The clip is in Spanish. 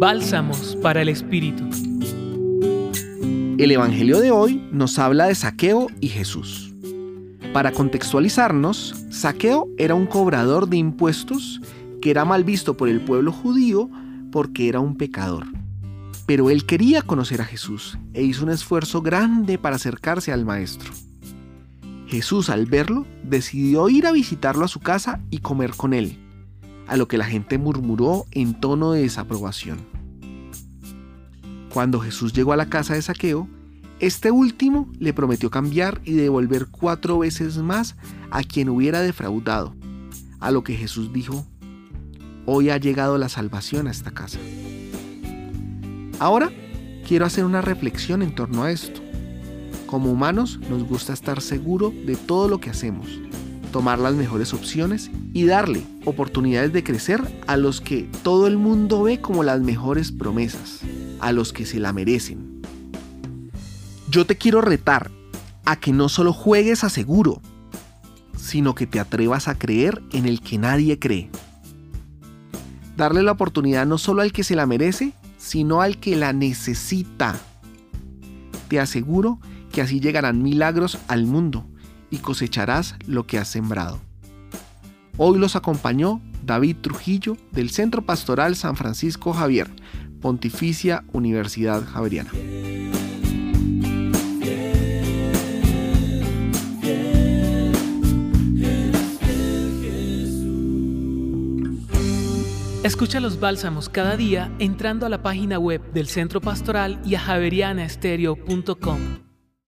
Bálsamos para el Espíritu. El Evangelio de hoy nos habla de Zaqueo y Jesús. Para contextualizarnos, Zaqueo era un cobrador de impuestos que era mal visto por el pueblo judío porque era un pecador. Pero él quería conocer a Jesús e hizo un esfuerzo grande para acercarse al Maestro. Jesús, al verlo, decidió ir a visitarlo a su casa y comer con él, a lo que la gente murmuró en tono de desaprobación. Cuando Jesús llegó a la casa de Zaqueo, este último le prometió cambiar y devolver 4 veces más a quien hubiera defraudado, a lo que Jesús dijo: «Hoy ha llegado la salvación a esta casa». Ahora quiero hacer una reflexión en torno a esto. Como humanos nos gusta estar seguro de todo lo que hacemos, tomar las mejores opciones y darle oportunidades de crecer a los que todo el mundo ve como las mejores promesas, a los que se la merecen. Yo te quiero retar a que no solo juegues a seguro, sino que te atrevas a creer en el que nadie cree. Darle la oportunidad no solo al que se la merece, sino al que la necesita. Te aseguro que así llegarán milagros al mundo y cosecharás lo que has sembrado. Hoy los acompañó David Trujillo del Centro Pastoral San Francisco Javier, Pontificia Universidad Javeriana. Escucha los bálsamos cada día entrando a la página web del Centro Pastoral y a javerianaestereo.com.